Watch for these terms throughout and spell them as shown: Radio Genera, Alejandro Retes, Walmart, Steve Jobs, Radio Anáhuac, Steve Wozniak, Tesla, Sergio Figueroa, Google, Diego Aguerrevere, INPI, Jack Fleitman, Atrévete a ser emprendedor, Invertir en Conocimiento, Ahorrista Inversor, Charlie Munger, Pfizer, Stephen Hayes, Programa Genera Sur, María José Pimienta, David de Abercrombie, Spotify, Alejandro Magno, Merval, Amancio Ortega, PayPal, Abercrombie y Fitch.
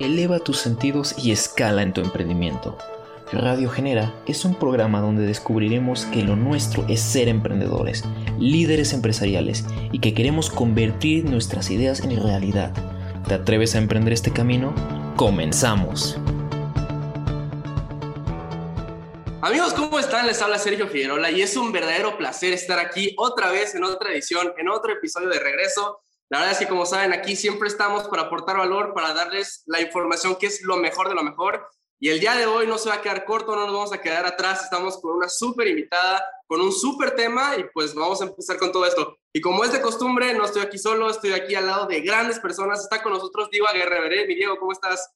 eleva tus sentidos y escala en tu emprendimiento. Radio Genera es un programa donde descubriremos que lo nuestro es ser emprendedores, líderes empresariales y que queremos convertir nuestras ideas en realidad. ¿Te atreves a emprender este camino? ¡Comenzamos! Amigos, ¿cómo están? Les habla Sergio Figueroa y es un verdadero placer estar aquí otra vez en otra edición, en otro episodio de regreso. La verdad es que, como saben, aquí siempre estamos para aportar valor, para darles la información que es lo mejor de lo mejor. Y el día de hoy no se va a quedar corto, no nos vamos a quedar atrás. Estamos con una súper invitada, con un súper tema y pues vamos a empezar con todo esto. Y como es de costumbre, no estoy aquí solo, estoy aquí al lado de grandes personas. Está con nosotros Diego Aguerrevere. Mi Diego, ¿cómo estás?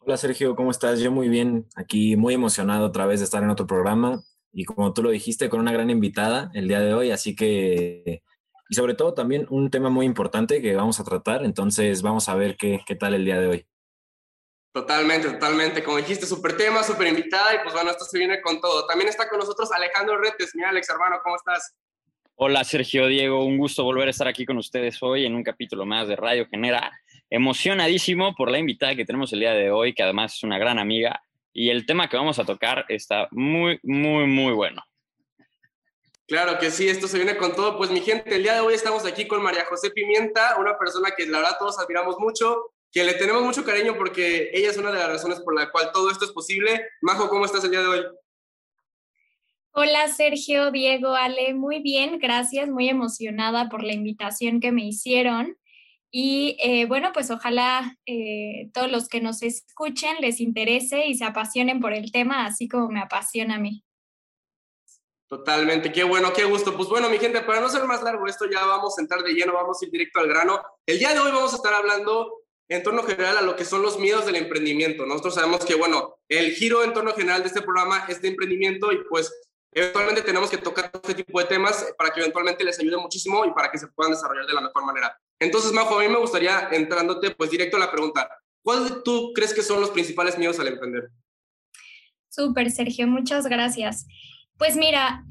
Hola Sergio, ¿cómo estás? Yo muy bien, aquí muy emocionado otra vez de estar en otro programa. Y como tú lo dijiste, con una gran invitada el día de hoy, así que... Y sobre todo también un tema muy importante que vamos a tratar, entonces vamos a ver qué tal el día de hoy. Totalmente, como dijiste, súper tema, súper invitada y pues bueno, esto se viene con todo. También está con nosotros Alejandro Retes. Mira, Alex, hermano, ¿cómo estás? Hola Sergio, Diego, un gusto volver a estar aquí con ustedes hoy en un capítulo más de Radio Genera. Emocionadísimo por la invitada que tenemos el día de hoy, que además es una gran amiga, y el tema que vamos a tocar está muy, muy, muy bueno. Claro que sí, esto se viene con todo. Pues mi gente, el día de hoy estamos aquí con María José Pimienta, una persona que la verdad todos admiramos mucho, que le tenemos mucho cariño porque ella es una de las razones por la cual todo esto es posible. Majo, ¿cómo estás el día de hoy? Hola Sergio, Diego, Ale, muy bien, gracias, muy emocionada por la invitación que me hicieron. Y bueno, pues ojalá todos los que nos escuchen les interese y se apasionen por el tema, así como me apasiona a mí. Totalmente, qué bueno, qué gusto. Pues bueno, mi gente, para no ser más largo esto, ya vamos a entrar de lleno, vamos a ir directo al grano. El día de hoy vamos a estar hablando en torno general a lo que son los miedos del emprendimiento. Nosotros sabemos que, bueno, el giro en torno general de este programa es de emprendimiento y pues eventualmente tenemos que tocar este tipo de temas para que eventualmente les ayude muchísimo y para que se puedan desarrollar de la mejor manera. Entonces, Majo, a mí me gustaría entrándote pues directo a la pregunta. ¿Cuál tú crees que son los principales miedos al emprender? Súper, Sergio, muchas gracias. Pues mira,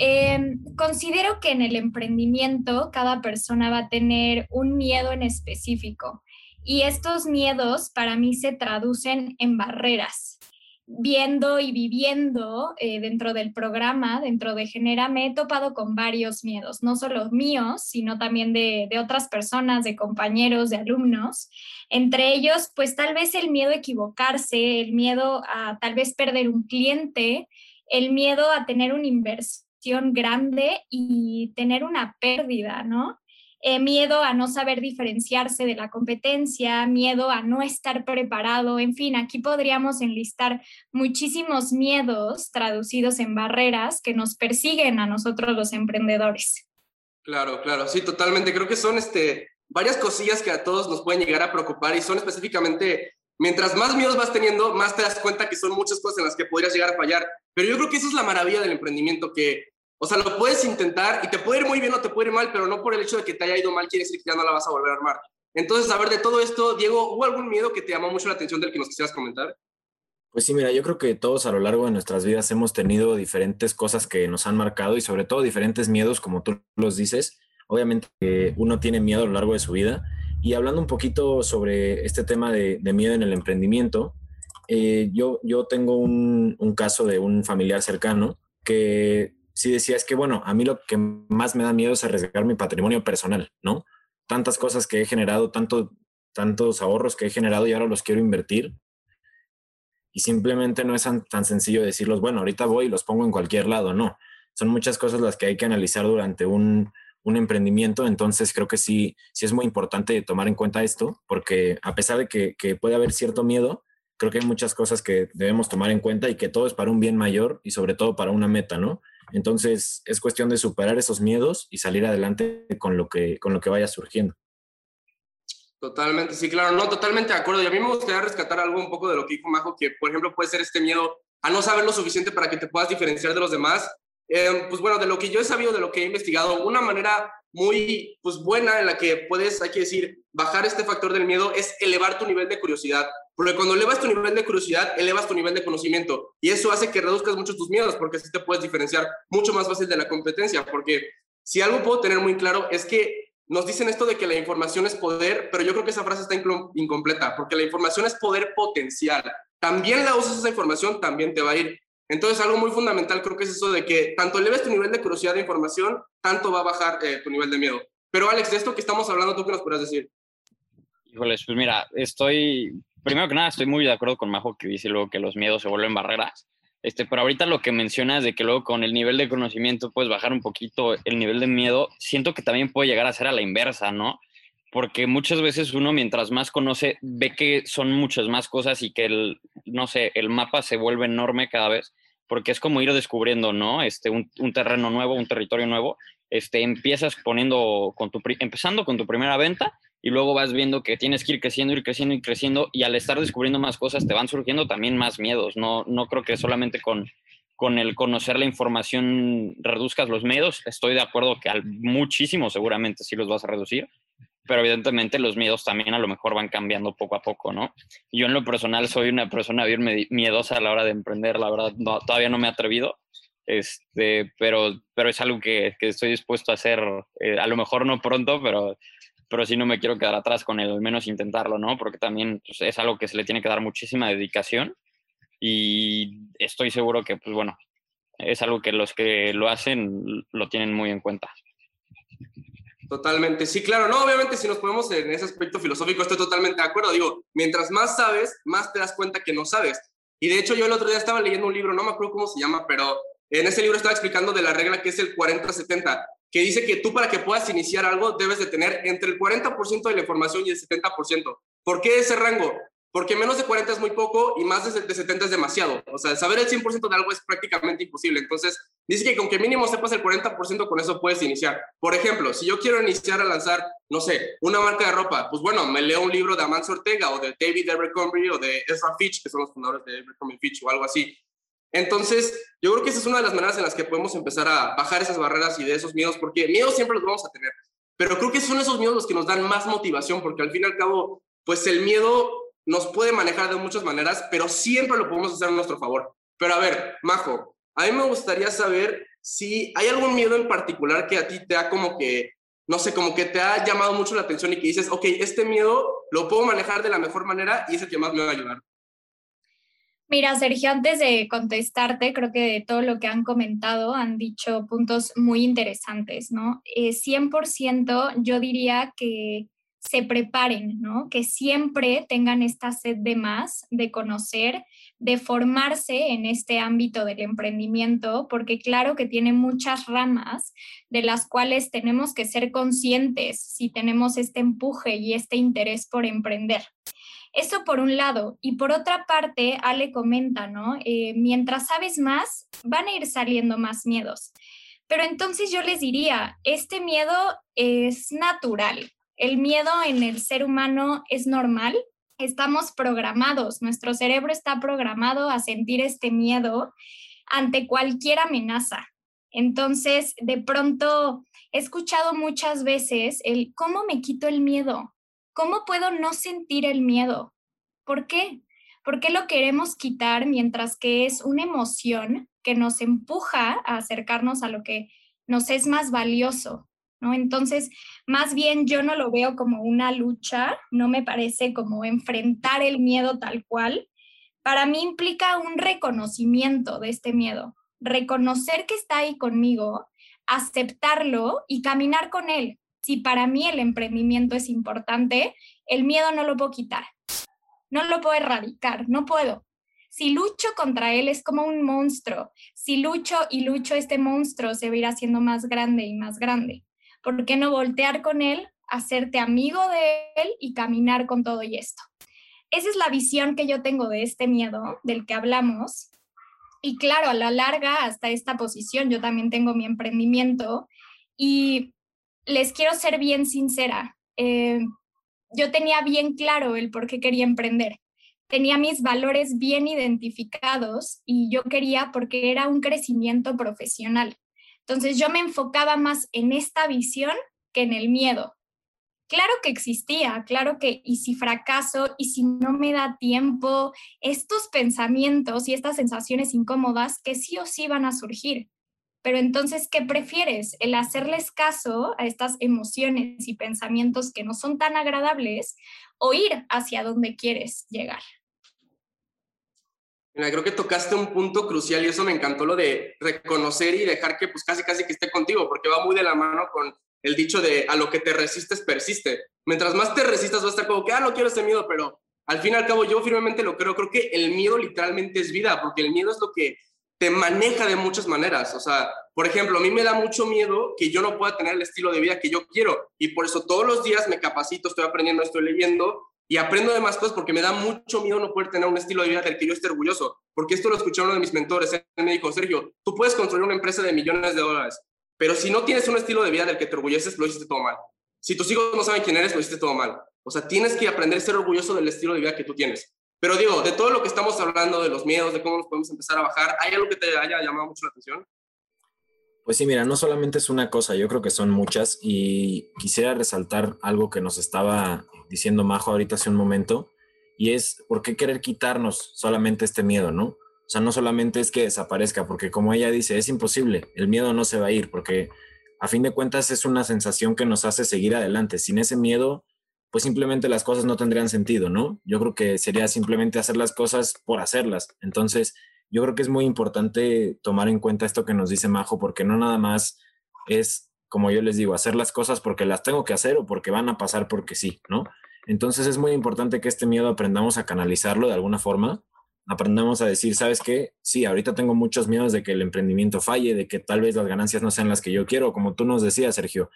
considero que en el emprendimiento cada persona va a tener un miedo en específico y estos miedos para mí se traducen en barreras. Viendo y viviendo dentro del programa, dentro de Genera, me he topado con varios miedos, no solo míos, sino también de otras personas, de compañeros, de alumnos. Entre ellos, pues tal vez el miedo a equivocarse, el miedo a tal vez perder un cliente, el miedo a tener una inversión grande y tener una pérdida, ¿no? Miedo a no saber diferenciarse de la competencia, miedo a no estar preparado, en fin, aquí podríamos enlistar muchísimos miedos traducidos en barreras que nos persiguen a nosotros los emprendedores. Claro, sí, totalmente. Creo que son varias cosillas que a todos nos pueden llegar a preocupar y son específicamente... Mientras más miedos vas teniendo, más te das cuenta que son muchas cosas en las que podrías llegar a fallar. Pero yo creo que esa es la maravilla del emprendimiento, que, o sea, lo puedes intentar y te puede ir muy bien o te puede ir mal, pero no por el hecho de que te haya ido mal quiere decir que ya no la vas a volver a armar. Entonces, a ver, de todo esto, Diego, ¿hubo algún miedo que te llamó mucho la atención del que nos quisieras comentar? Pues sí, mira, yo creo que todos a lo largo de nuestras vidas hemos tenido diferentes cosas que nos han marcado y sobre todo diferentes miedos, como tú los dices. Obviamente uno tiene miedo a lo largo de su vida. Y hablando un poquito sobre este tema de miedo en el emprendimiento, yo tengo un caso de un familiar cercano que sí decía, es que bueno, a mí lo que más me da miedo es arriesgar mi patrimonio personal, ¿no? Tantas cosas que he generado, tantos ahorros que he generado y ahora los quiero invertir. Y simplemente no es tan sencillo decirlos, bueno, ahorita voy y los pongo en cualquier lado, no. Son muchas cosas las que hay que analizar durante un emprendimiento, entonces creo que sí es muy importante tomar en cuenta esto, porque a pesar de que puede haber cierto miedo, creo que hay muchas cosas que debemos tomar en cuenta y que todo es para un bien mayor y sobre todo para una meta, ¿no? Entonces es cuestión de superar esos miedos y salir adelante con lo que vaya surgiendo. Totalmente, sí, claro, no, totalmente de acuerdo. Y a mí me gustaría rescatar algo un poco de lo que dijo Majo, que por ejemplo puede ser este miedo a no saber lo suficiente para que te puedas diferenciar de los demás. Pues bueno, de lo que yo he sabido, de lo que he investigado, una manera muy pues buena en la que puedes, hay que decir, bajar este factor del miedo es elevar tu nivel de curiosidad, porque cuando elevas tu nivel de curiosidad, elevas tu nivel de conocimiento y eso hace que reduzcas mucho tus miedos porque así te puedes diferenciar mucho más fácil de la competencia, porque si algo puedo tener muy claro es que Nos dicen esto de que la información es poder, pero yo creo que esa frase está incompleta, porque la información es poder potencial. También la usas esa información, también te va a ir. Entonces, algo muy fundamental creo que es eso de que tanto eleves tu nivel de curiosidad de información, tanto va a bajar tu nivel de miedo. Pero, Alex, de esto que estamos hablando, ¿tú qué nos podrías decir? Híjoles, pues mira, primero que nada, estoy muy de acuerdo con Majo que dice luego que los miedos se vuelven barreras. Pero ahorita lo que mencionas de que luego con el nivel de conocimiento puedes bajar un poquito el nivel de miedo, siento que también puede llegar a ser a la inversa, ¿no? Porque muchas veces uno, mientras más conoce, ve que son muchas más cosas y que el mapa se vuelve enorme cada vez, porque es como ir descubriendo, ¿no? Un terreno nuevo, un territorio nuevo. Empiezas empezando con tu primera venta y luego vas viendo que tienes que ir creciendo, y al estar descubriendo más cosas te van surgiendo también más miedos. No creo que solamente con el conocer la información reduzcas los miedos. Estoy de acuerdo que muchísimo seguramente sí los vas a reducir, pero evidentemente los miedos también a lo mejor van cambiando poco a poco, ¿no? Yo en lo personal soy una persona bien miedosa a la hora de emprender, la verdad, todavía no me he atrevido, pero es algo que estoy dispuesto a hacer, a lo mejor no pronto, pero sí no me quiero quedar atrás con él, al menos intentarlo, ¿no? Porque también pues, es algo que se le tiene que dar muchísima dedicación y estoy seguro que, pues bueno, es algo que los que lo hacen lo tienen muy en cuenta. Totalmente, sí, claro, no, obviamente si nos ponemos en ese aspecto filosófico estoy totalmente de acuerdo, digo, mientras más sabes, más te das cuenta que no sabes, y de hecho yo el otro día estaba leyendo un libro, no me acuerdo cómo se llama, pero en ese libro estaba explicando de la regla que es el 40-70, que dice que tú para que puedas iniciar algo debes de tener entre el 40% de la información y el 70%, ¿por qué ese rango? Porque menos de 40 es muy poco y más de 70 es demasiado, o sea, saber el 100% de algo es prácticamente imposible, entonces dice que con que mínimo sepas el 40%, con eso puedes iniciar. Por ejemplo, si yo quiero iniciar a lanzar, no sé, una marca de ropa, pues bueno, me leo un libro de Amancio Ortega o de David de Abercrombie o de Ezra Fitch, que son los fundadores de Abercrombie y Fitch o algo así. Entonces, yo creo que esa es una de las maneras en las que podemos empezar a bajar esas barreras y de esos miedos, porque miedos siempre los vamos a tener. Pero creo que son esos miedos los que nos dan más motivación, porque al fin y al cabo, pues el miedo nos puede manejar de muchas maneras, pero siempre lo podemos hacer a nuestro favor. Pero a ver, Majo, a mí me gustaría saber si hay algún miedo en particular que a ti te ha como que, no sé, como que te ha llamado mucho la atención y que dices, ok, este miedo lo puedo manejar de la mejor manera y es el que más me va a ayudar. Mira, Sergio, antes de contestarte, creo que de todo lo que han comentado han dicho puntos muy interesantes, ¿no? 100% yo diría que se preparen, ¿no? Que siempre tengan esta sed de más, de conocer, de formarse en este ámbito del emprendimiento, porque claro que tiene muchas ramas de las cuales tenemos que ser conscientes si tenemos este empuje y este interés por emprender. Eso por un lado. Y por otra parte, Ale comenta, ¿no? Mientras sabes más, van a ir saliendo más miedos. Pero entonces yo les diría, este miedo es natural. El miedo en el ser humano es normal, estamos programados, nuestro cerebro está programado a sentir este miedo ante cualquier amenaza. Entonces, de pronto, he escuchado muchas veces el ¿cómo me quito el miedo? ¿Cómo puedo no sentir el miedo? ¿Por qué? ¿Por qué lo queremos quitar mientras que es una emoción que nos empuja a acercarnos a lo que nos es más valioso? ¿No? Entonces, más bien yo no lo veo como una lucha, no me parece como enfrentar el miedo tal cual. Para mí implica un reconocimiento de este miedo, reconocer que está ahí conmigo, aceptarlo y caminar con él. Si para mí el emprendimiento es importante, el miedo no lo puedo quitar, no lo puedo erradicar, no puedo. Si lucho contra él es como un monstruo, si lucho y lucho este monstruo se va a ir haciendo más grande y más grande. ¿Por qué no voltear con él, hacerte amigo de él y caminar con todo y esto? Esa es la visión que yo tengo de este miedo del que hablamos. Y claro, a la larga, hasta esta posición, yo también tengo mi emprendimiento. Y les quiero ser bien sincera. Yo tenía bien claro el por qué quería emprender. Tenía mis valores bien identificados y yo quería porque era un crecimiento profesional. Entonces yo me enfocaba más en esta visión que en el miedo. Claro que existía, claro que y si fracaso, y si no me da tiempo, estos pensamientos y estas sensaciones incómodas que sí o sí van a surgir. Pero entonces, ¿qué prefieres? ¿El hacerles caso a estas emociones y pensamientos que no son tan agradables o ir hacia donde quieres llegar? Mira, creo que tocaste un punto crucial y eso me encantó, lo de reconocer y dejar que pues casi que esté contigo, porque va muy de la mano con el dicho de a lo que te resistes persiste. Mientras más te resistas vas a estar como que, no quiero ese miedo, pero al fin y al cabo yo firmemente lo creo. Creo que el miedo literalmente es vida, porque el miedo es lo que te maneja de muchas maneras. O sea, por ejemplo, a mí me da mucho miedo que yo no pueda tener el estilo de vida que yo quiero y por eso todos los días me capacito, estoy aprendiendo, estoy leyendo y aprendo de más cosas porque me da mucho miedo no poder tener un estilo de vida del que yo esté orgulloso. Porque esto lo escuché a uno de mis mentores, él me dijo, Sergio, tú puedes construir una empresa de millones de dólares, pero si no tienes un estilo de vida del que te orgulleces, lo hiciste todo mal. Si tus hijos no saben quién eres, lo hiciste todo mal. O sea, tienes que aprender a ser orgulloso del estilo de vida que tú tienes. Pero digo, de todo lo que estamos hablando, de los miedos, de cómo nos podemos empezar a bajar, ¿hay algo que te haya llamado mucho la atención? Pues sí, mira, no solamente es una cosa, yo creo que son muchas y quisiera resaltar algo que nos estaba diciendo Majo ahorita hace un momento y es por qué querer quitarnos solamente este miedo, ¿no? O sea, no solamente es que desaparezca, porque como ella dice, es imposible, el miedo no se va a ir, porque a fin de cuentas es una sensación que nos hace seguir adelante. Sin ese miedo, pues simplemente las cosas no tendrían sentido, ¿no? Yo creo que sería simplemente hacer las cosas por hacerlas. Entonces, yo creo que es muy importante tomar en cuenta esto que nos dice Majo, porque no nada más es, como yo les digo, hacer las cosas porque las tengo que hacer o porque van a pasar porque sí, ¿no? Entonces es muy importante que este miedo aprendamos a canalizarlo de alguna forma, aprendamos a decir, ¿sabes qué? Sí, ahorita tengo muchos miedos de que el emprendimiento falle, de que tal vez las ganancias no sean las que yo quiero, como tú nos decías, Sergio,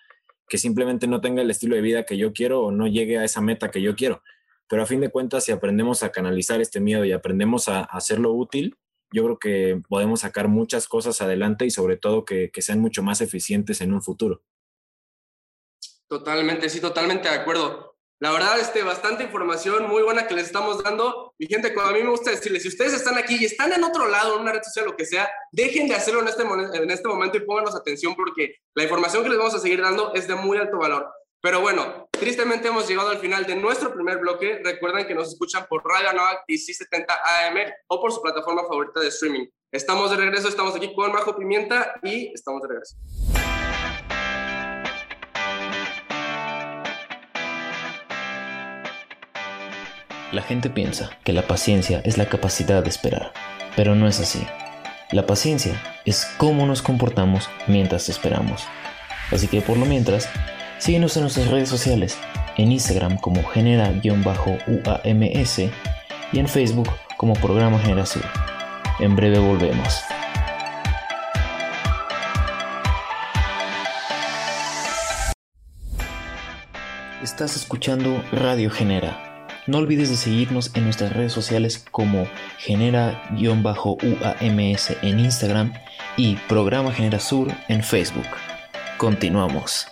que simplemente no tenga el estilo de vida que yo quiero o no llegue a esa meta que yo quiero. Pero a fin de cuentas, si aprendemos a canalizar este miedo y aprendemos a hacerlo útil, yo creo que podemos sacar muchas cosas adelante y sobre todo que sean mucho más eficientes en un futuro. Totalmente, sí, totalmente de acuerdo. La verdad, bastante información muy buena que les estamos dando. Mi gente, a mí me gusta decirles, si ustedes están aquí y están en otro lado, en una red social, lo que sea, dejen de hacerlo en este momento y pónganos atención porque la información que les vamos a seguir dando es de muy alto valor. Pero bueno, tristemente hemos llegado al final de nuestro primer bloque. Recuerden que nos escuchan por Radio Anáhuac 1670 AM o por su plataforma favorita de streaming. Estamos de regreso, estamos aquí con Majo Pimienta y estamos de regreso. La gente piensa que la paciencia es la capacidad de esperar, pero no es así. La paciencia es cómo nos comportamos mientras esperamos. Así que por lo mientras, síguenos en nuestras redes sociales, en Instagram como genera-uams y en Facebook como Programa Genera Sur. En breve volvemos. Estás escuchando Radio Genera. No olvides de seguirnos en nuestras redes sociales como genera-uams en Instagram y Programa Genera Sur en Facebook. Continuamos.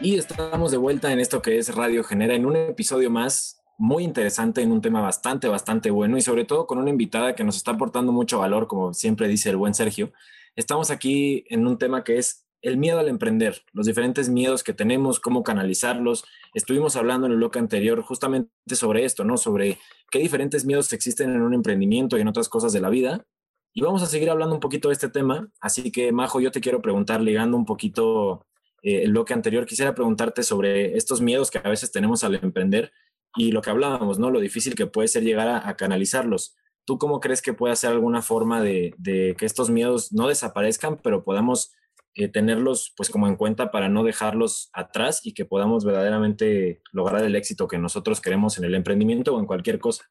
Y estamos de vuelta en esto que es Radio Genera, en un episodio más muy interesante, en un tema bastante bueno y sobre todo con una invitada que nos está aportando mucho valor, como siempre dice el buen Sergio. Estamos aquí en un tema que es el miedo al emprender, los diferentes miedos que tenemos, cómo canalizarlos. Estuvimos hablando en el bloque anterior justamente sobre esto, ¿no? Sobre qué diferentes miedos existen en un emprendimiento y en otras cosas de la vida. Y vamos a seguir hablando un poquito de este tema. Así que, Majo, yo te quiero preguntar, ligando un poquito el bloque anterior, quisiera preguntarte sobre estos miedos que a veces tenemos al emprender y lo que hablábamos, ¿no? Lo difícil que puede ser llegar a canalizarlos. ¿Tú cómo crees que puede ser alguna forma de que estos miedos no desaparezcan, pero podamos tenerlos pues como en cuenta para no dejarlos atrás y que podamos verdaderamente lograr el éxito que nosotros queremos en el emprendimiento o en cualquier cosa?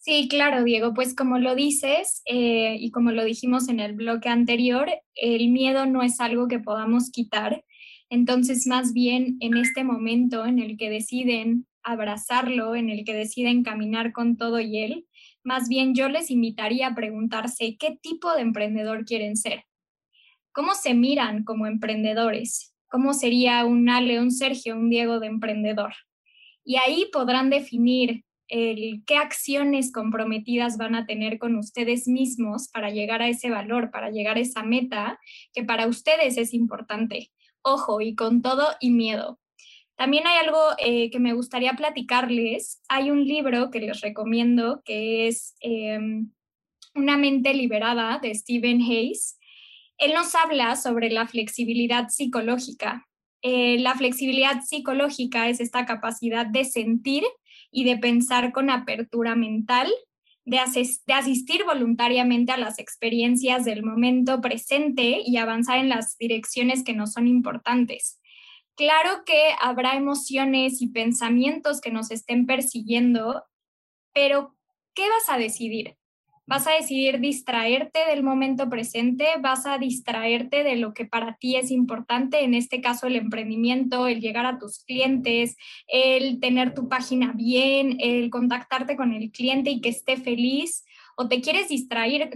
Sí, claro, Diego, pues como lo dices y como lo dijimos en el bloque anterior, el miedo no es algo que podamos quitar, entonces más bien en este momento en el que deciden abrazarlo, en el que deciden caminar con todo y él, más bien yo les invitaría a preguntarse qué tipo de emprendedor quieren ser, cómo se miran como emprendedores, cómo sería un Ale, un Sergio, un Diego de emprendedor, y ahí podrán definir qué acciones comprometidas van a tener con ustedes mismos para llegar a ese valor, para llegar a esa meta que para ustedes es importante. Ojo, y con todo y miedo. También hay algo que me gustaría platicarles. Hay un libro que les recomiendo que es Una mente liberada, de Stephen Hayes, él nos habla sobre la flexibilidad psicológica. La flexibilidad psicológica es esta capacidad de sentir y de pensar con apertura mental, de asistir voluntariamente a las experiencias del momento presente y avanzar en las direcciones que nos son importantes. Claro que habrá emociones y pensamientos que nos estén persiguiendo, pero ¿qué vas a decidir? ¿Vas a decidir distraerte del momento presente? ¿Vas a distraerte de lo que para ti es importante? En este caso, el emprendimiento, el llegar a tus clientes, el tener tu página bien, el contactarte con el cliente y que esté feliz. ¿O te quieres distraer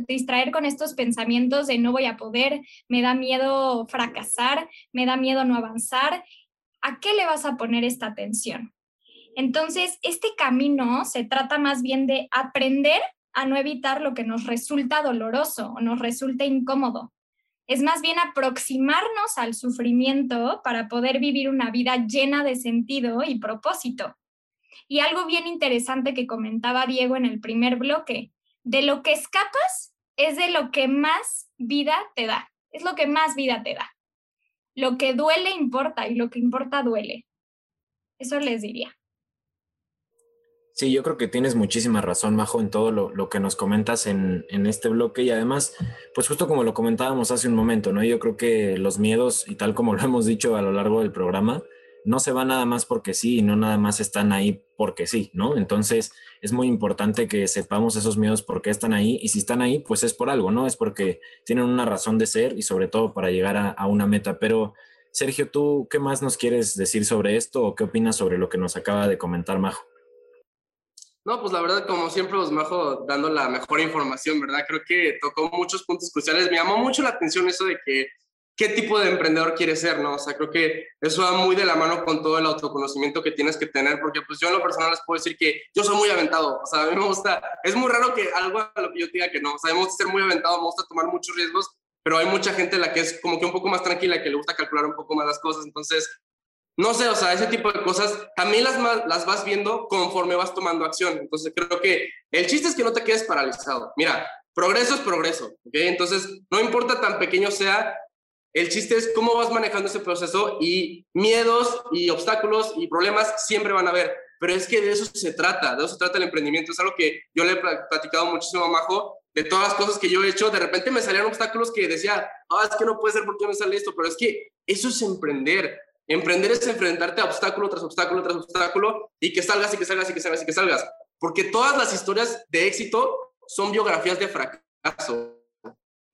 con estos pensamientos de no voy a poder, me da miedo fracasar, me da miedo no avanzar? ¿A qué le vas a poner esta atención? Entonces, este camino se trata más bien de aprender a no evitar lo que nos resulta doloroso o nos resulta incómodo. Es más bien aproximarnos al sufrimiento para poder vivir una vida llena de sentido y propósito. Y algo bien interesante que comentaba Diego en el primer bloque, de lo que escapas es de lo que más vida te da, es lo que más vida te da. Lo que duele importa y lo que importa duele. Eso les diría. Sí, yo creo que tienes muchísima razón, Majo, en todo lo que nos comentas en este bloque y además, pues justo como lo comentábamos hace un momento, ¿no? Yo creo que los miedos, y tal como lo hemos dicho a lo largo del programa, no se van nada más porque sí y no nada más están ahí porque sí, ¿no? Entonces es muy importante que sepamos esos miedos por qué están ahí y si están ahí, pues es por algo, ¿no? Es porque tienen una razón de ser y sobre todo para llegar a una meta. Pero Sergio, ¿tú qué más nos quieres decir sobre esto o qué opinas sobre lo que nos acaba de comentar Majo? No, pues la verdad, como siempre, os Majo dando la mejor información, ¿verdad? Creo que tocó muchos puntos cruciales. Me llamó mucho la atención eso de que qué tipo de emprendedor quieres ser, ¿no? O sea, creo que eso va muy de la mano con todo el autoconocimiento que tienes que tener, porque pues yo en lo personal les puedo decir que yo soy muy aventado. O sea, a mí me gusta, es muy raro que algo a lo que yo diga que no. O sea, me gusta ser muy aventado, me gusta tomar muchos riesgos, pero hay mucha gente a la que es como que un poco más tranquila, que le gusta calcular un poco más las cosas. Entonces, no sé, o sea, ese tipo de cosas también las vas viendo conforme vas tomando acción. Entonces, creo que el chiste es que no te quedes paralizado. Mira, progreso es progreso, ¿ok? Entonces, no importa tan pequeño sea, el chiste es cómo vas manejando ese proceso y miedos y obstáculos y problemas siempre van a haber. Pero es que de eso se trata el emprendimiento. Es algo que yo le he platicado muchísimo a Majo, de todas las cosas que yo he hecho, de repente me salían obstáculos que decía, es que no puede ser porque me sale esto, pero es que eso es emprender. Emprender es enfrentarte a obstáculo tras obstáculo tras obstáculo y que salgas y que salgas y que salgas y que salgas. Porque todas las historias de éxito son biografías de fracaso.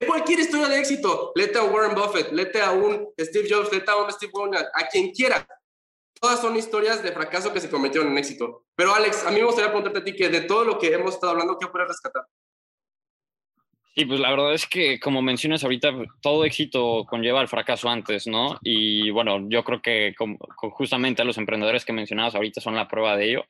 Cualquier historia de éxito, lete a Warren Buffett, lete a un Steve Jobs, lete a un Steve Wozniak, a quien quiera. Todas son historias de fracaso que se convirtieron en éxito. Pero Alex, a mí me gustaría preguntarte a ti que de todo lo que hemos estado hablando, ¿qué puedes rescatar? Y pues la verdad es que, como mencionas ahorita, todo éxito conlleva el fracaso antes, ¿no? Y bueno, yo creo que justamente a los emprendedores que mencionabas ahorita son la prueba de ello.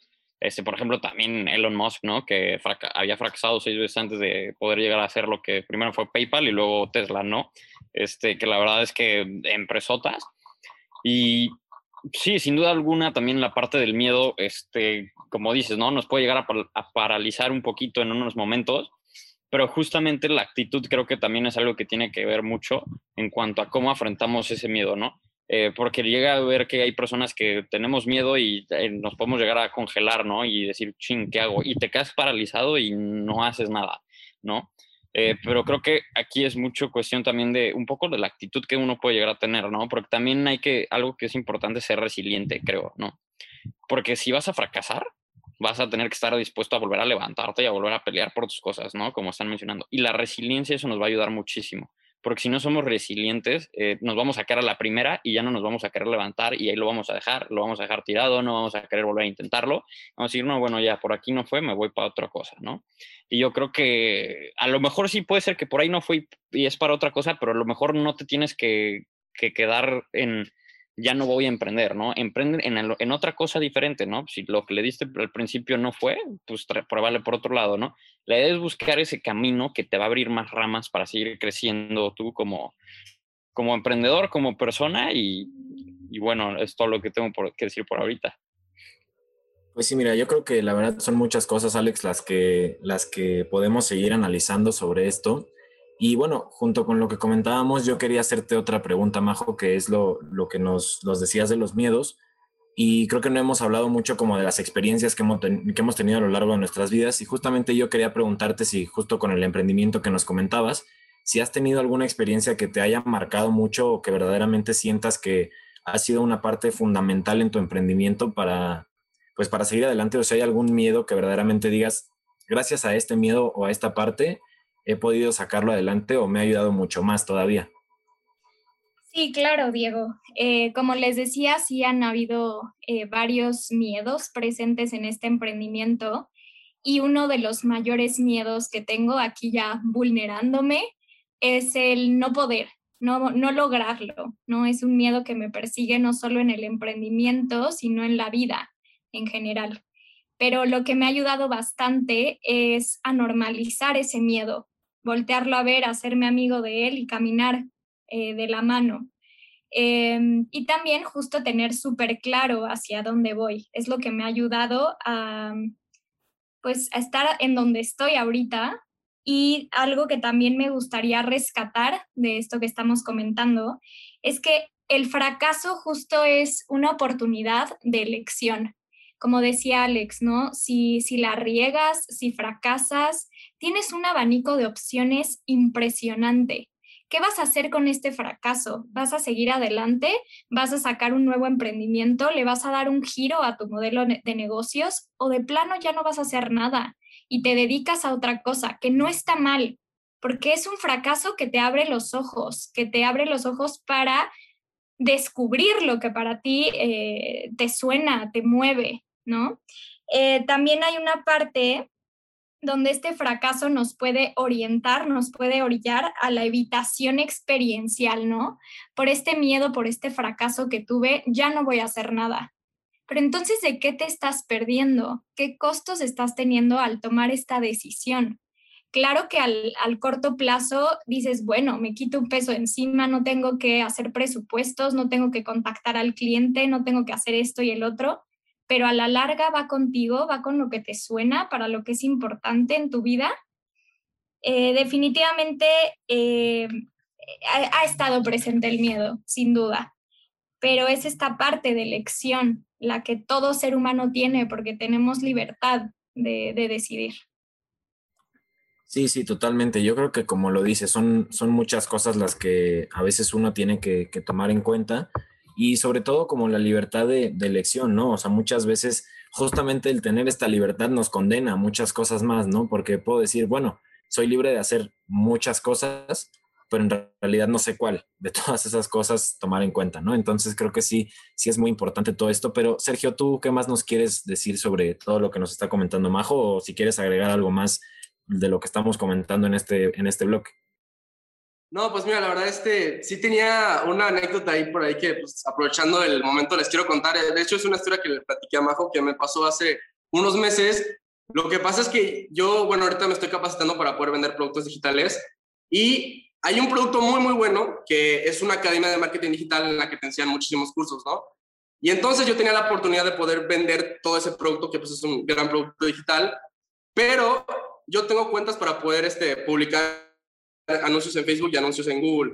Por ejemplo, también Elon Musk, ¿no? Que había fracasado 6 veces antes de poder llegar a hacer lo que primero fue PayPal y luego Tesla, ¿no? Que la verdad es que empresotas. Y sí, sin duda alguna, también la parte del miedo, como dices, ¿no? Nos puede llegar a paralizar un poquito en unos momentos. Pero justamente la actitud creo que también es algo que tiene que ver mucho en cuanto a cómo afrontamos ese miedo, ¿no? Porque llega a ver que hay personas que tenemos miedo y nos podemos llegar a congelar, ¿no? Y decir, ching, ¿qué hago? Y te quedas paralizado y no haces nada, ¿no? Pero creo que aquí es mucho cuestión también de un poco de la actitud que uno puede llegar a tener, ¿no? Porque también algo que es importante es ser resiliente, creo, ¿no? Porque si vas a fracasar, vas a tener que estar dispuesto a volver a levantarte y a volver a pelear por tus cosas, ¿no? Como están mencionando. Y la resiliencia, eso nos va a ayudar muchísimo. Porque si no somos resilientes, nos vamos a caer a la primera y ya no nos vamos a querer levantar y ahí lo vamos a dejar tirado, no vamos a querer volver a intentarlo. Vamos a decir, no, bueno, ya por aquí no fue, me voy para otra cosa, ¿no? Y yo creo que a lo mejor sí puede ser que por ahí no fue y es para otra cosa, pero a lo mejor no te tienes que quedar en... ya no voy a emprender, ¿no? Emprende en otra cosa diferente, ¿no? Si lo que le diste al principio no fue, pues pruébale por otro lado, ¿no? La idea es buscar ese camino que te va a abrir más ramas para seguir creciendo tú como emprendedor, como persona y bueno, es todo lo que tengo que decir por ahorita. Pues sí, mira, yo creo que la verdad son muchas cosas, Alex, las que podemos seguir analizando sobre esto. Y bueno, junto con lo que comentábamos, yo quería hacerte otra pregunta, Majo, que es lo que nos decías de los miedos. Y creo que no hemos hablado mucho como de las experiencias que hemos tenido a lo largo de nuestras vidas. Y justamente yo quería preguntarte si justo con el emprendimiento que nos comentabas, si has tenido alguna experiencia que te haya marcado mucho o que verdaderamente sientas que ha sido una parte fundamental en tu emprendimiento para seguir adelante. O si hay algún miedo que verdaderamente digas, gracias a este miedo o a esta parte, he podido sacarlo adelante o me ha ayudado mucho más todavía. Sí, claro, Diego. Como les decía, sí han habido varios miedos presentes en este emprendimiento y uno de los mayores miedos que tengo aquí ya vulnerándome es el no poder, no lograrlo, ¿no? Es un miedo que me persigue no solo en el emprendimiento, sino en la vida en general. Pero lo que me ha ayudado bastante es a normalizar ese miedo, voltearlo a ver, hacerme amigo de él y caminar de la mano. Y también justo tener súper claro hacia dónde voy. Es lo que me ha ayudado a estar en donde estoy ahorita. Y algo que también me gustaría rescatar de esto que estamos comentando es que el fracaso justo es una oportunidad de elección. Como decía Alex, ¿no? Si la riegas, si fracasas, tienes un abanico de opciones impresionante. ¿Qué vas a hacer con este fracaso? ¿Vas a seguir adelante? ¿Vas a sacar un nuevo emprendimiento? ¿Le vas a dar un giro a tu modelo de negocios? ¿O de plano ya no vas a hacer nada y te dedicas a otra cosa que no está mal? Porque es un fracaso que te abre los ojos, para descubrir lo que para ti te suena, te mueve, ¿no? También hay una parte donde este fracaso nos puede orientar, nos puede orillar a la evitación experiencial, ¿no? Por este miedo, por este fracaso que tuve, ya no voy a hacer nada. Pero entonces, ¿de qué te estás perdiendo? ¿Qué costos estás teniendo al tomar esta decisión? Claro que al corto plazo dices, bueno, me quito un peso encima, no tengo que hacer presupuestos, no tengo que contactar al cliente, no tengo que hacer esto y el otro, pero a la larga va contigo, va con lo que te suena, para lo que es importante en tu vida. Definitivamente ha estado presente el miedo, sin duda, pero es esta parte de elección la que todo ser humano tiene porque tenemos libertad de decidir. Sí, totalmente. Yo creo que como lo dices, son muchas cosas las que a veces uno tiene que tomar en cuenta y sobre todo como la libertad de elección, ¿no? O sea, muchas veces justamente el tener esta libertad nos condena a muchas cosas más, ¿no? Porque puedo decir, bueno, soy libre de hacer muchas cosas, pero en realidad no sé cuál de todas esas cosas tomar en cuenta, ¿no? Entonces creo que sí es muy importante todo esto. Pero Sergio, ¿tú qué más nos quieres decir sobre todo lo que nos está comentando Majo? O si quieres agregar algo más de lo que estamos comentando en este bloque. No, pues mira, la verdad sí tenía una anécdota ahí por ahí que pues, aprovechando el momento les quiero contar. De hecho es una historia que le platiqué a Majo que me pasó hace unos meses. Lo que pasa es que yo, bueno, ahorita me estoy capacitando para poder vender productos digitales y hay un producto muy muy bueno que es una academia de marketing digital en la que te enseñan muchísimos cursos, ¿no? Y entonces yo tenía la oportunidad de poder vender todo ese producto que pues es un gran producto digital, pero yo tengo cuentas para poder publicar anuncios en Facebook y anuncios en Google.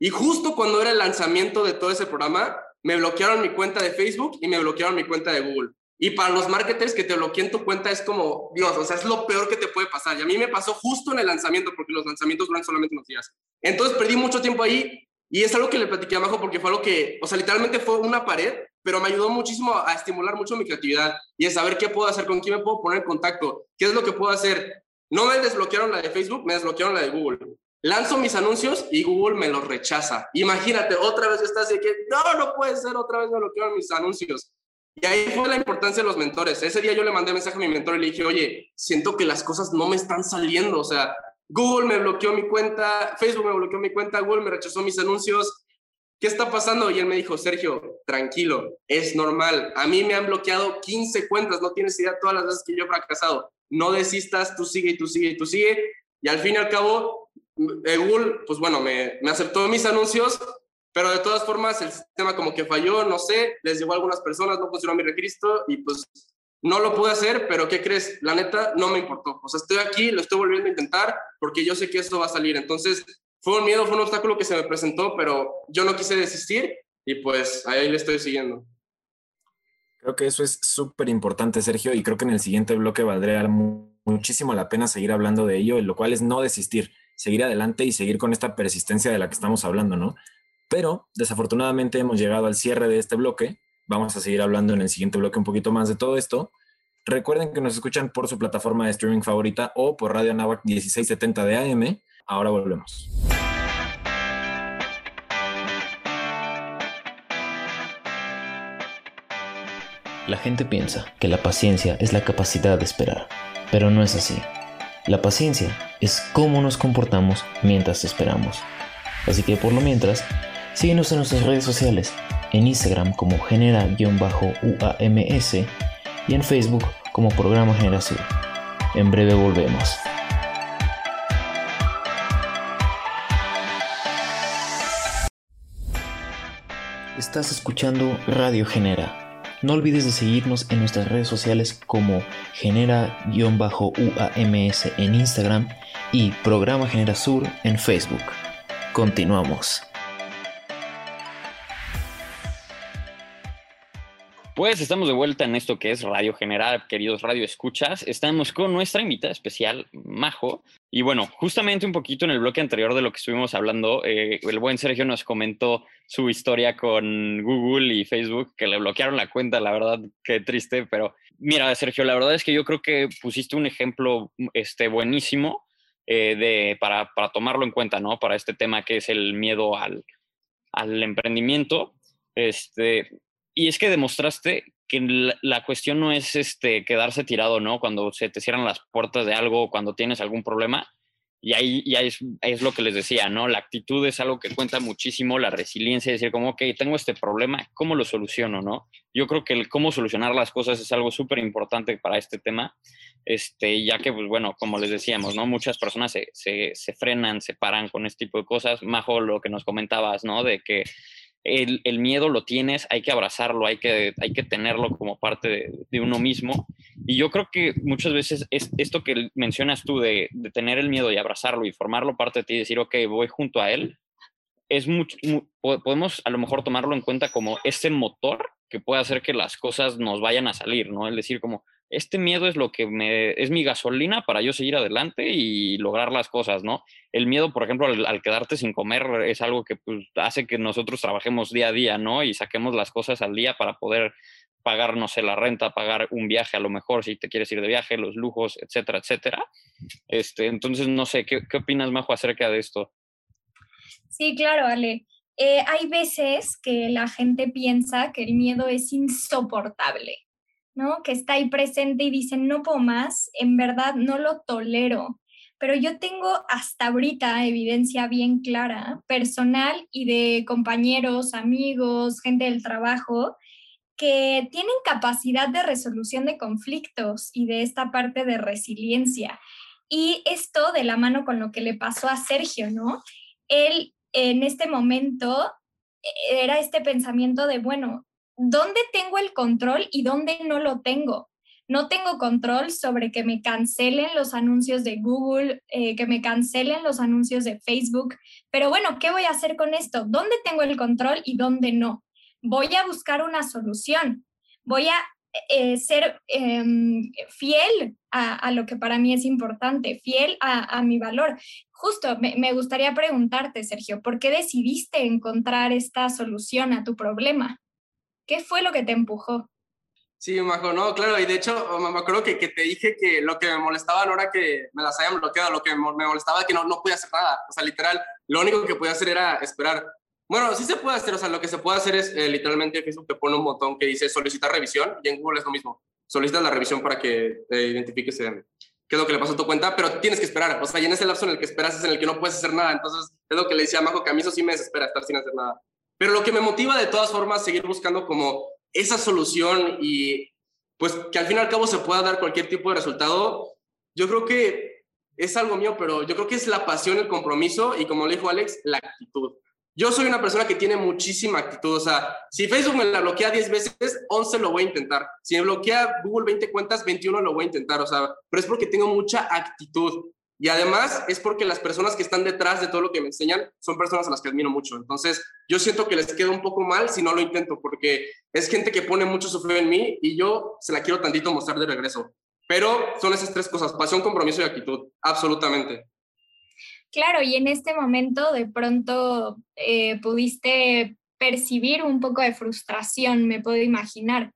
Y justo cuando era el lanzamiento de todo ese programa, me bloquearon mi cuenta de Facebook y me bloquearon mi cuenta de Google. Y para los marketers que te bloqueen tu cuenta es como, Dios, o sea, es lo peor que te puede pasar. Y a mí me pasó justo en el lanzamiento, porque los lanzamientos duran solamente unos días. Entonces perdí mucho tiempo ahí y es algo que le platiqué a Majo porque fue algo que, o sea, literalmente fue una pared, pero me ayudó muchísimo a estimular mucho mi creatividad y a saber qué puedo hacer, con quién me puedo poner en contacto, qué es lo que puedo hacer. No me desbloquearon la de Facebook, me desbloquearon la de Google. Lanzo mis anuncios y Google me los rechaza. Imagínate, otra vez estás de que, no puede ser, otra vez me bloquearon mis anuncios. Y ahí fue la importancia de los mentores. Ese día yo le mandé mensaje a mi mentor y le dije, oye, siento que las cosas no me están saliendo. O sea, Google me bloqueó mi cuenta, Facebook me bloqueó mi cuenta, Google me rechazó mis anuncios. ¿Qué está pasando? Y él me dijo, Sergio, tranquilo, es normal. A mí me han bloqueado 15 cuentas, no tienes idea todas las veces que yo he fracasado. No desistas, tú sigue y tú sigue y tú sigue. Y al fin y al cabo, Google, pues bueno, me aceptó mis anuncios, pero de todas formas el sistema como que falló, no sé, les llegó a algunas personas, no funcionó mi registro y pues No lo pude hacer, pero ¿qué crees? La neta, no me importó. O sea, estoy aquí, lo estoy volviendo a intentar porque yo sé que esto va a salir. Entonces, fue un miedo, fue un obstáculo que se me presentó, pero yo no quise desistir y pues ahí le estoy siguiendo. Creo que eso es súper importante, Sergio, y creo que en el siguiente bloque valdría muchísimo la pena seguir hablando de ello, lo cual es no desistir, seguir adelante y seguir con esta persistencia de la que estamos hablando, ¿no? Pero desafortunadamente hemos llegado al cierre de este bloque. Vamos a seguir hablando en el siguiente bloque un poquito más de todo esto. Recuerden que nos escuchan por su plataforma de streaming favorita o por Radio Anáhuac 1670 de AM. Ahora volvemos. La gente piensa que la paciencia es la capacidad de esperar, pero no es así. La paciencia es cómo nos comportamos mientras esperamos. Así que por lo mientras, síguenos en nuestras redes sociales, en Instagram como genera-uams y en Facebook como Programa Genera Sur. En breve volvemos. Estás escuchando Radio Genera. No olvides de seguirnos en nuestras redes sociales como genera-uams en Instagram y Programa Genera Sur en Facebook. Continuamos. Pues estamos de vuelta en esto que es Radio Genera, queridos Radio Escuchas. Estamos con nuestra invitada especial, Majo. Y bueno, justamente un poquito en el bloque anterior de lo que estuvimos hablando, el buen Sergio nos comentó su historia con Google y Facebook, que le bloquearon la cuenta, la verdad, qué triste. Pero mira, Sergio, la verdad es que yo creo que pusiste un ejemplo buenísimo para tomarlo en cuenta, ¿no? Para este tema que es el miedo al emprendimiento. Y es que demostraste que la cuestión no es quedarse tirado, ¿no? Cuando se te cierran las puertas de algo, cuando tienes algún problema. Y ahí es lo que les decía, ¿no? La actitud es algo que cuenta muchísimo, la resiliencia, decir como, ok, tengo este problema, ¿cómo lo soluciono, no? Yo creo que el cómo solucionar las cosas es algo súper importante para este tema, ya que, pues bueno, como les decíamos, ¿no? Muchas personas se frenan, se paran con este tipo de cosas. Majo, lo que nos comentabas, ¿no? De que el miedo lo tienes, hay que abrazarlo, hay que tenerlo como parte de uno mismo. Y yo creo que muchas veces es esto que mencionas tú de tener el miedo y abrazarlo y formarlo parte de ti y decir, ok, voy junto a él, podemos a lo mejor tomarlo en cuenta como ese motor que puede hacer que las cosas nos vayan a salir, ¿no? Es decir, como este miedo es lo que es mi gasolina para yo seguir adelante y lograr las cosas, ¿no? El miedo, por ejemplo, al quedarte sin comer es algo que pues, hace que nosotros trabajemos día a día, ¿no? Y saquemos las cosas al día para poder pagar, no sé, la renta, pagar un viaje a lo mejor, si te quieres ir de viaje, los lujos, etcétera, etcétera. Entonces, no sé, ¿qué opinas, Majo, acerca de esto? Sí, claro, Ale. Hay veces que la gente piensa que el miedo es insoportable, ¿no? Que está ahí presente y dicen, no puedo más, en verdad no lo tolero. Pero yo tengo hasta ahorita evidencia bien clara, personal y de compañeros, amigos, gente del trabajo, que tienen capacidad de resolución de conflictos y de esta parte de resiliencia. Y esto de la mano con lo que le pasó a Sergio, ¿no? Él en este momento era este pensamiento de, bueno, ¿dónde tengo el control y dónde no lo tengo? No tengo control sobre que me cancelen los anuncios de Google, que me cancelen los anuncios de Facebook, pero bueno, ¿qué voy a hacer con esto? ¿Dónde tengo el control y dónde no? Voy a buscar una solución, voy a ser fiel a lo que para mí es importante, fiel a mi valor. Justo, me gustaría preguntarte, Sergio, ¿por qué decidiste encontrar esta solución a tu problema? ¿Qué fue lo que te empujó? Sí, Majo, no, claro, y de hecho me acuerdo que te dije que lo que me molestaba no era que me las hayan bloqueado, lo que me molestaba es que no podía hacer nada, o sea, literal, lo único que podía hacer era esperar. Bueno, sí se puede hacer, o sea, lo que se puede hacer es literalmente Facebook te pone un botón que dice solicitar revisión, y en Google es lo mismo, solicitas la revisión para que identifiques qué es lo que le pasó a tu cuenta, pero tienes que esperar, o sea, y en ese lapso en el que esperas es en el que no puedes hacer nada, entonces es lo que le decía a Majo, que a mí eso sí me desespera estar sin hacer nada. Pero lo que me motiva de todas formas seguir buscando como esa solución y pues que al fin y al cabo se pueda dar cualquier tipo de resultado, yo creo que es algo mío, pero yo creo que es la pasión, el compromiso y como le dijo Alex, la actitud. Yo soy una persona que tiene muchísima actitud. O sea, si Facebook me la bloquea 10 veces, 11 lo voy a intentar. Si me bloquea Google 20 cuentas, 21 lo voy a intentar. O sea, pero es porque tengo mucha actitud. Y además es porque las personas que están detrás de todo lo que me enseñan son personas a las que admiro mucho. Entonces, yo siento que les queda un poco mal si no lo intento, porque es gente que pone mucho su fe en mí y yo se la quiero tantito mostrar de regreso. Pero son esas tres cosas: pasión, compromiso y actitud. Absolutamente. Claro, y en este momento de pronto pudiste percibir un poco de frustración, me puedo imaginar.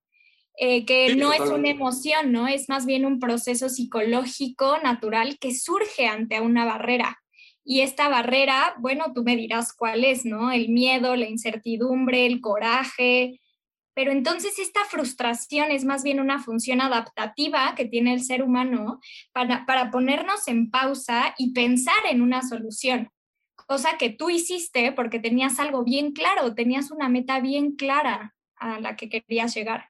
Que sí, no es una emoción, ¿no? Es más bien un proceso psicológico natural que surge ante una barrera. Y esta barrera, bueno, tú me dirás cuál es, ¿no? El miedo, la incertidumbre, el coraje. Pero entonces esta frustración es más bien una función adaptativa que tiene el ser humano para ponernos en pausa y pensar en una solución. Cosa que tú hiciste porque tenías algo bien claro, tenías una meta bien clara a la que querías llegar.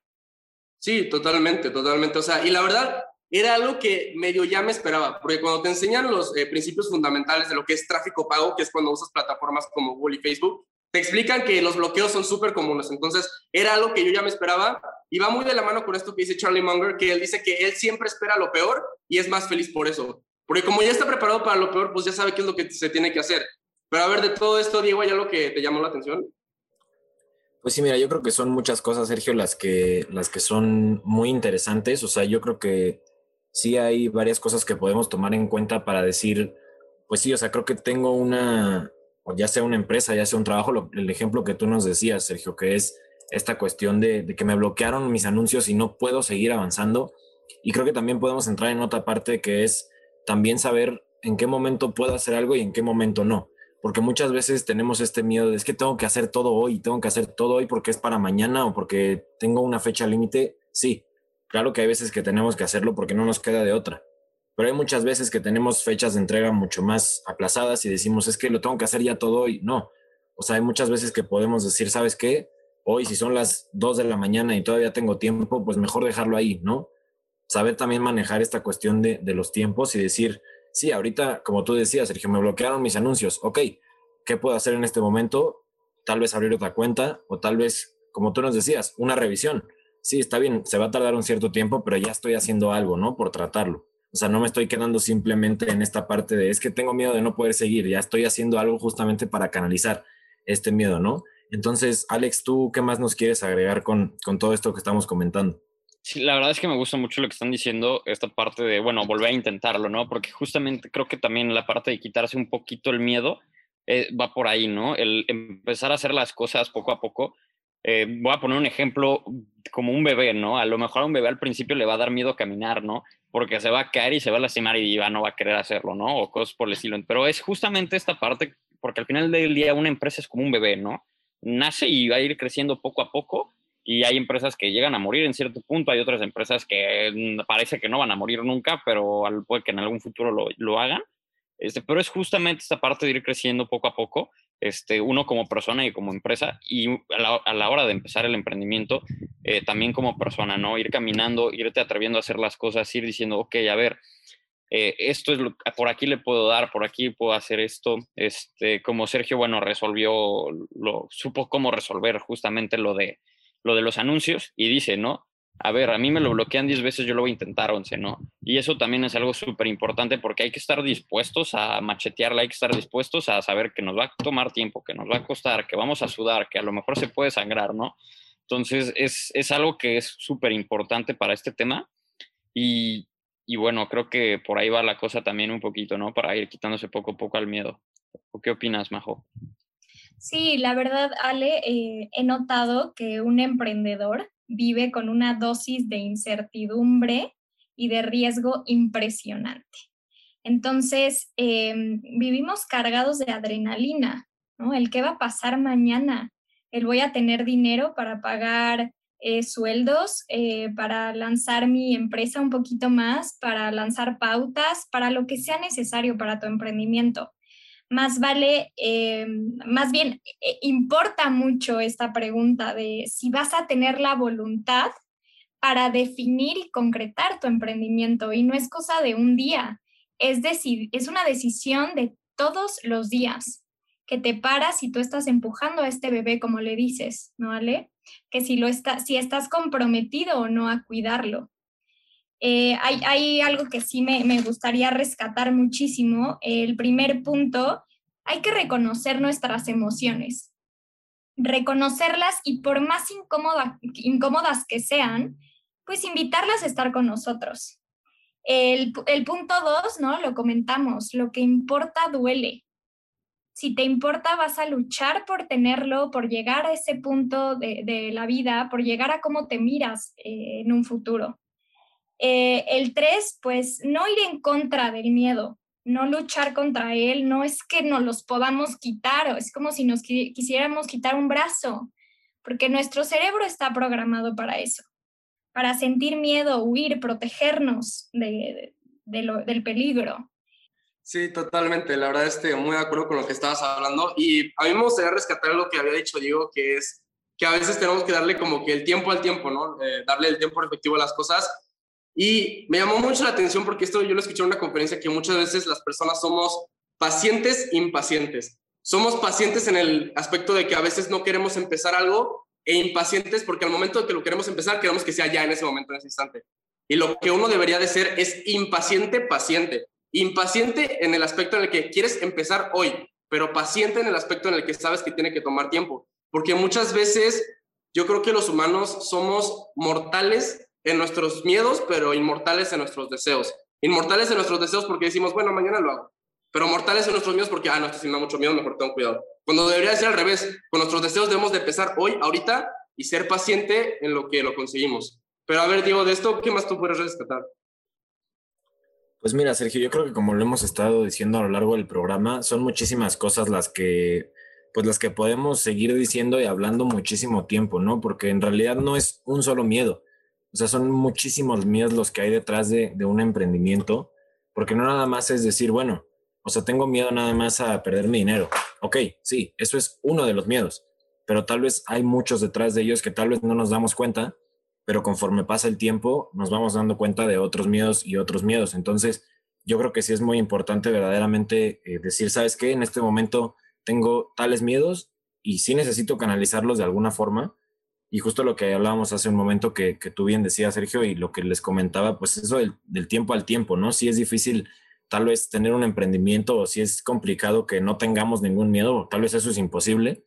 Sí, totalmente, totalmente. O sea, y la verdad, era algo que medio ya me esperaba, porque cuando te enseñan los principios fundamentales de lo que es tráfico pago, que es cuando usas plataformas como Google y Facebook, te explican que los bloqueos son súper comunes. Entonces, era algo que yo ya me esperaba y va muy de la mano con esto que dice Charlie Munger, que él dice que él siempre espera lo peor y es más feliz por eso. Porque como ya está preparado para lo peor, pues ya sabe qué es lo que se tiene que hacer. Pero a ver, de todo esto, Diego, ¿hay algo que te llamó la atención? Pues sí, mira, yo creo que son muchas cosas, Sergio, las que son muy interesantes. O sea, yo creo que sí hay varias cosas que podemos tomar en cuenta para decir, pues sí, o sea, creo que tengo ya sea una empresa, ya sea un trabajo, el ejemplo que tú nos decías, Sergio, que es esta cuestión de que me bloquearon mis anuncios y no puedo seguir avanzando. Y creo que también podemos entrar en otra parte que es también saber en qué momento puedo hacer algo y en qué momento no. Porque muchas veces tenemos este miedo de es que tengo que hacer todo hoy porque es para mañana o porque tengo una fecha límite. Sí, claro que hay veces que tenemos que hacerlo porque no nos queda de otra. Pero hay muchas veces que tenemos fechas de entrega mucho más aplazadas y decimos es que lo tengo que hacer ya todo hoy. No, o sea, hay muchas veces que podemos decir, ¿sabes qué? Hoy si son las 2 de la mañana y todavía tengo tiempo, pues mejor dejarlo ahí, ¿no? Saber también manejar esta cuestión de los tiempos y decir, sí, ahorita, como tú decías, Sergio, me bloquearon mis anuncios. Ok, ¿qué puedo hacer en este momento? Tal vez abrir otra cuenta o tal vez, como tú nos decías, una revisión. Sí, está bien, se va a tardar un cierto tiempo, pero ya estoy haciendo algo, ¿no? Por tratarlo. O sea, no me estoy quedando simplemente en esta parte de es que tengo miedo de no poder seguir. Ya estoy haciendo algo justamente para canalizar este miedo, ¿no? Entonces, Alex, ¿tú qué más nos quieres agregar con todo esto que estamos comentando? Sí, la verdad es que me gusta mucho lo que están diciendo, esta parte de, bueno, volver a intentarlo, ¿no? Porque justamente creo que también la parte de quitarse un poquito el miedo va por ahí, ¿no? El empezar a hacer las cosas poco a poco. Voy a poner un ejemplo como un bebé, ¿no? A lo mejor a un bebé al principio le va a dar miedo caminar, ¿no? Porque se va a caer y se va a lastimar y no va a querer hacerlo, ¿no? O cosas por el estilo. Pero es justamente esta parte, porque al final del día una empresa es como un bebé, ¿no? Nace y va a ir creciendo poco a poco. Y hay empresas que llegan a morir en cierto punto, hay otras empresas que parece que no van a morir nunca, pero puede que en algún futuro lo hagan. Pero es justamente esta parte de ir creciendo poco a poco, uno como persona y como empresa, y a la hora de empezar el emprendimiento, también como persona, ¿no? Ir caminando, irte atreviendo a hacer las cosas, ir diciendo, ok, a ver, esto es por aquí le puedo dar, por aquí puedo hacer esto. Como Sergio, bueno, supo cómo resolver justamente lo de los anuncios y dice, ¿no? A ver, a mí me lo bloquean 10 veces, yo lo voy a intentar 11, ¿no? Y eso también es algo súper importante porque hay que estar dispuestos a machetearla, hay que estar dispuestos a saber que nos va a tomar tiempo, que nos va a costar, que vamos a sudar, que a lo mejor se puede sangrar, ¿no? Entonces, es algo que es súper importante para este tema y bueno, creo que por ahí va la cosa también un poquito, ¿no? Para ir quitándose poco a poco al miedo. ¿Qué opinas, Majo? Sí, la verdad, Ale, he notado que un emprendedor vive con una dosis de incertidumbre y de riesgo impresionante. Entonces, vivimos cargados de adrenalina, ¿no? El qué va a pasar mañana, el voy a tener dinero para pagar sueldos, para lanzar mi empresa un poquito más, para lanzar pautas, para lo que sea necesario para tu emprendimiento. Importa mucho esta pregunta de si vas a tener la voluntad para definir y concretar tu emprendimiento. Y no es cosa de un día, es una decisión de todos los días. que te paras y tú estás empujando a este bebé, como le dices, ¿no, Ale? Que si estás comprometido o no a cuidarlo. Hay algo que sí me gustaría rescatar muchísimo. El primer punto, hay que reconocer nuestras emociones. Reconocerlas y por más incómodas que sean, pues invitarlas a estar con nosotros. El punto 2, ¿no? Lo comentamos, lo que importa duele. Si te importa, vas a luchar por tenerlo, por llegar a ese punto de la vida, por llegar a cómo te miras en un futuro. El 3, pues no ir en contra del miedo, no luchar contra él, no es que nos los podamos quitar, es como si nos quisiéramos quitar un brazo, porque nuestro cerebro está programado para eso, para sentir miedo, huir, protegernos del peligro. Sí, totalmente. La verdad, muy de acuerdo con lo que estabas hablando. Y a mí me gustaría rescatar lo que había dicho Diego, que es que a veces tenemos que darle como que el tiempo al tiempo, ¿no? Darle el tiempo efectivo a las cosas. Y me llamó mucho la atención porque esto yo lo escuché en una conferencia, que muchas veces las personas somos pacientes impacientes. Somos pacientes en el aspecto de que a veces no queremos empezar algo e impacientes porque al momento de que lo queremos empezar, queremos que sea ya en ese momento, en ese instante. Y lo que uno debería de ser es impaciente, paciente. Impaciente en el aspecto en el que quieres empezar hoy, pero paciente en el aspecto en el que sabes que tiene que tomar tiempo. Porque muchas veces yo creo que los humanos somos mortales en nuestros miedos, pero inmortales en nuestros deseos. Inmortales en nuestros deseos porque decimos, bueno, mañana lo hago. Pero mortales en nuestros miedos porque, no, esto sí me da mucho miedo, mejor tengo cuidado. Cuando debería ser al revés. Con nuestros deseos debemos de empezar hoy, ahorita, y ser paciente en lo que lo conseguimos. Pero a ver, Diego, de esto, ¿qué más tú puedes rescatar? Pues mira, Sergio, yo creo que como lo hemos estado diciendo a lo largo del programa, son muchísimas cosas las que podemos seguir diciendo y hablando muchísimo tiempo, ¿no? Porque en realidad no es un solo miedo. O sea, son muchísimos miedos los que hay detrás de un emprendimiento, porque no nada más es decir, bueno, o sea, tengo miedo nada más a perder mi dinero. Ok, sí, eso es uno de los miedos, pero tal vez hay muchos detrás de ellos que tal vez no nos damos cuenta, pero conforme pasa el tiempo nos vamos dando cuenta de otros miedos y otros miedos. Entonces, yo creo que sí es muy importante verdaderamente decir, ¿sabes qué? En este momento tengo tales miedos y sí necesito canalizarlos de alguna forma. Y justo lo que hablábamos hace un momento que tú bien decías, Sergio, y lo que les comentaba, pues eso del tiempo al tiempo, ¿no? Sí es difícil tal vez tener un emprendimiento o sí es complicado que no tengamos ningún miedo, o tal vez eso es imposible,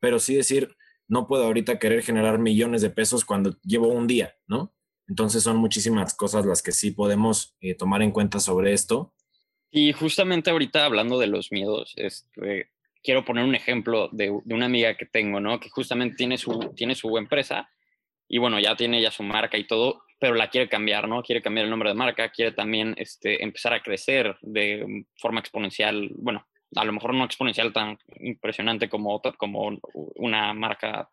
pero sí decir, no puedo ahorita querer generar millones de pesos cuando llevo un día, ¿no? Entonces son muchísimas cosas las que sí podemos tomar en cuenta sobre esto. Y justamente ahorita hablando de los miedos, quiero poner un ejemplo de una amiga que tengo, ¿no? Que justamente tiene su empresa y bueno, ya tiene ya su marca y todo, pero la quiere cambiar, ¿no? Quiere cambiar el nombre de marca, quiere también empezar a crecer de forma exponencial, bueno, a lo mejor no exponencial tan impresionante como una marca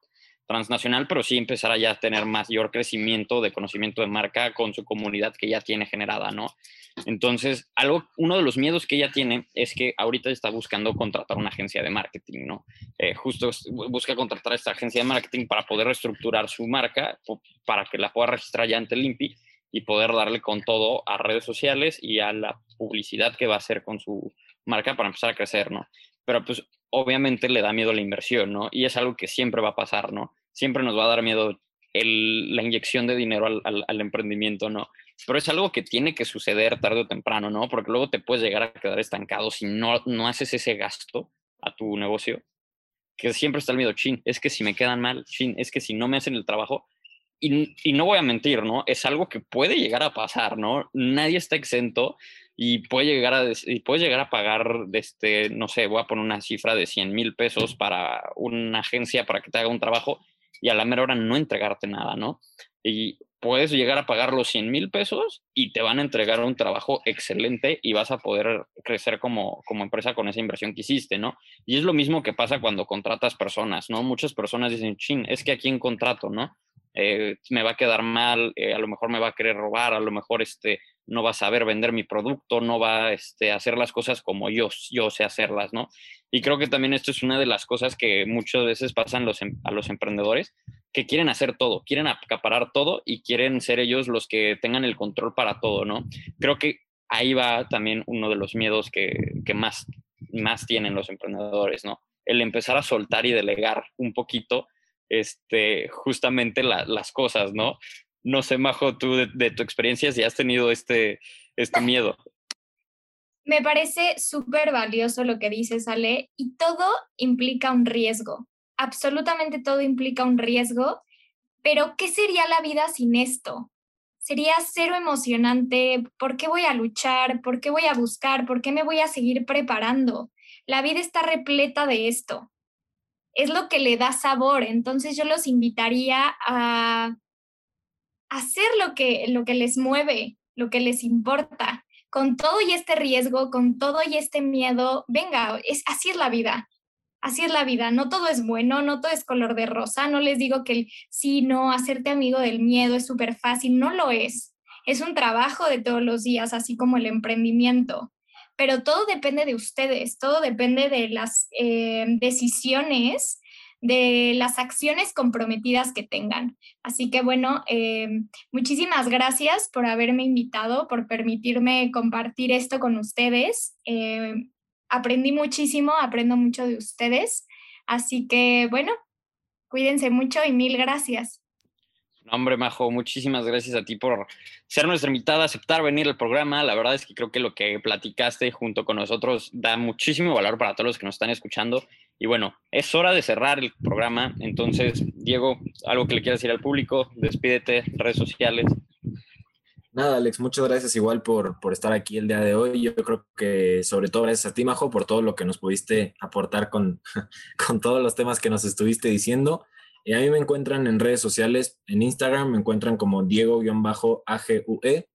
transnacional, pero sí empezará ya a tener mayor crecimiento de conocimiento de marca con su comunidad que ya tiene generada, ¿no? Entonces, uno de los miedos que ella tiene es que ahorita está buscando contratar una agencia de marketing, ¿no? Justo busca contratar esta agencia de marketing para poder reestructurar su marca, para que la pueda registrar ya ante el INPI y poder darle con todo a redes sociales y a la publicidad que va a hacer con su marca para empezar a crecer, ¿no? Pero pues obviamente le da miedo la inversión, ¿no? Y es algo que siempre va a pasar, ¿no? Siempre nos va a dar miedo la inyección de dinero al emprendimiento, ¿no? Pero es algo que tiene que suceder tarde o temprano, ¿no? Porque luego te puedes llegar a quedar estancado si no haces ese gasto a tu negocio, que siempre está el miedo, chin, es que si me quedan mal, chin, es que si no me hacen el trabajo. Y no voy a mentir, ¿no? Es algo que puede llegar a pasar, ¿no? Nadie está exento y puede llegar a pagar, no sé, voy a poner una cifra de $100,000 para una agencia para que te haga un trabajo y a la mera hora no entregarte nada, ¿no? Y puedes llegar a pagar los $100,000 y te van a entregar un trabajo excelente y vas a poder crecer como empresa con esa inversión que hiciste, ¿no? Y es lo mismo que pasa cuando contratas personas, ¿no? Muchas personas dicen, chin, es que ¿a quién contrato, no? Me va a quedar mal, a lo mejor me va a querer robar, a lo mejor no va a saber vender mi producto, no va a hacer las cosas como yo sé hacerlas, ¿no? Y creo que también esto es una de las cosas que muchas veces pasan a los emprendedores, que quieren hacer todo, quieren acaparar todo y quieren ser ellos los que tengan el control para todo, ¿no? Creo que ahí va también uno de los miedos que más más tienen los emprendedores, ¿no? El empezar a soltar y delegar un poquito justamente las cosas, ¿no? No sé, Majo, tú de tu experiencia, si has tenido este miedo. Me parece súper valioso lo que dices, Ale, y todo implica un riesgo. Absolutamente todo implica un riesgo, pero ¿qué sería la vida sin esto? Sería cero emocionante. ¿Por qué voy a luchar? ¿Por qué voy a buscar? ¿Por qué me voy a seguir preparando? La vida está repleta de esto. Es lo que le da sabor. Entonces yo los invitaría a hacer lo que les mueve, lo que les importa. Con todo y este riesgo, con todo y este miedo, venga, así es la vida. Así es la vida. No todo es bueno, no todo es color de rosa. No les digo que hacerte amigo del miedo es súper fácil. No lo es. Es un trabajo de todos los días, así como el emprendimiento. Pero todo depende de ustedes, todo depende de las decisiones, de las acciones comprometidas que tengan. Así que bueno, muchísimas gracias por haberme invitado, por permitirme compartir esto con ustedes. Aprendí muchísimo, aprendo mucho de ustedes. Así que bueno, cuídense mucho y mil gracias. No, hombre, Majo, muchísimas gracias a ti por ser nuestra invitada, aceptar venir al programa. La verdad es que creo que lo que platicaste junto con nosotros da muchísimo valor para todos los que nos están escuchando. Y bueno, es hora de cerrar el programa. Entonces, Diego, algo que le quieras decir al público, despídete, redes sociales. Nada, Alex, muchas gracias igual por estar aquí el día de hoy. Yo creo que sobre todo gracias a ti, Majo, por todo lo que nos pudiste aportar con todos los temas que nos estuviste diciendo. Y a mí me encuentran en redes sociales, en Instagram me encuentran como Diego-AGUE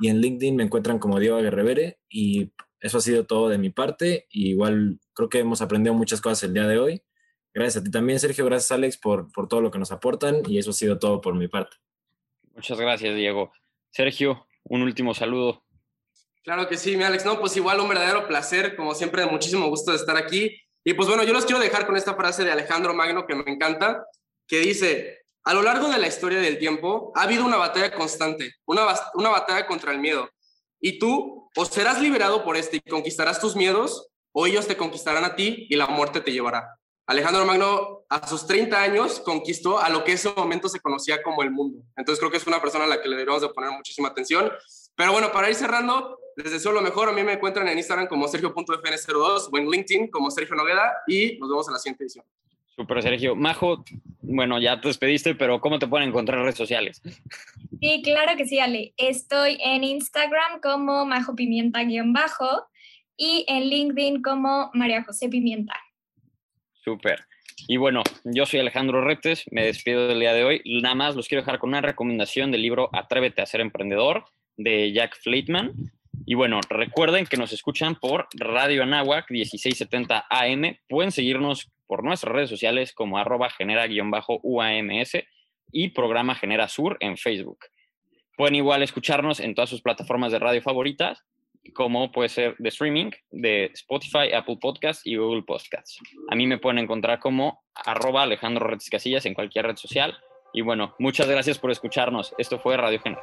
y en LinkedIn me encuentran como Diego Aguerrevere, y eso ha sido todo de mi parte. Y igual creo que hemos aprendido muchas cosas el día de hoy. Gracias a ti también, Sergio, gracias Alex por todo lo que nos aportan, y eso ha sido todo por mi parte. Muchas gracias, Diego. Sergio, un último saludo. Claro que sí, mi Alex. No, pues igual un verdadero placer, como siempre, muchísimo gusto de estar aquí. Y pues bueno, yo los quiero dejar con esta frase de Alejandro Magno que me encanta, que dice: a lo largo de la historia del tiempo ha habido una batalla constante, una batalla contra el miedo. Y tú o serás liberado por este y conquistarás tus miedos, o ellos te conquistarán a ti y la muerte te llevará. Alejandro Magno, a sus 30 años, conquistó a lo que en ese momento se conocía como el mundo. Entonces creo que es una persona a la que le deberíamos de poner muchísima atención. Pero bueno, para ir cerrando, les deseo lo mejor. A mí me encuentran en Instagram como sergio.fn02 o en LinkedIn como Sergio Nogueda, y nos vemos en la siguiente edición. Super, Sergio. Majo, bueno, ya te despediste, pero ¿cómo te pueden encontrar en redes sociales? Sí, claro que sí, Ale. Estoy en Instagram como Majo Pimienta-bajo y en LinkedIn como María José Pimienta. Súper. Y bueno, yo soy Alejandro Retes, me despido del día de hoy. Nada más los quiero dejar con una recomendación del libro Atrévete a ser emprendedor, de Jack Fleitman. Y bueno, recuerden que nos escuchan por Radio Anáhuac 1670 AM. Pueden seguirnos por nuestras redes sociales como @genera_UAMS y Programa Genera Sur en Facebook. Pueden igual escucharnos en todas sus plataformas de radio favoritas, como puede ser de streaming, de Spotify, Apple Podcasts y Google Podcasts. A mí me pueden encontrar como @AlejandroRetesCasillas en cualquier red social. Y bueno, muchas gracias por escucharnos. Esto fue Radio Genera.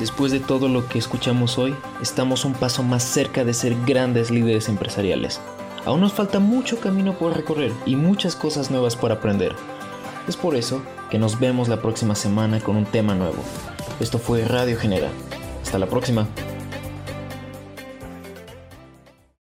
Después de todo lo que escuchamos hoy, estamos un paso más cerca de ser grandes líderes empresariales. Aún nos falta mucho camino por recorrer y muchas cosas nuevas por aprender. Es por eso que nos vemos la próxima semana con un tema nuevo. Esto fue Radio Genera. Hasta la próxima.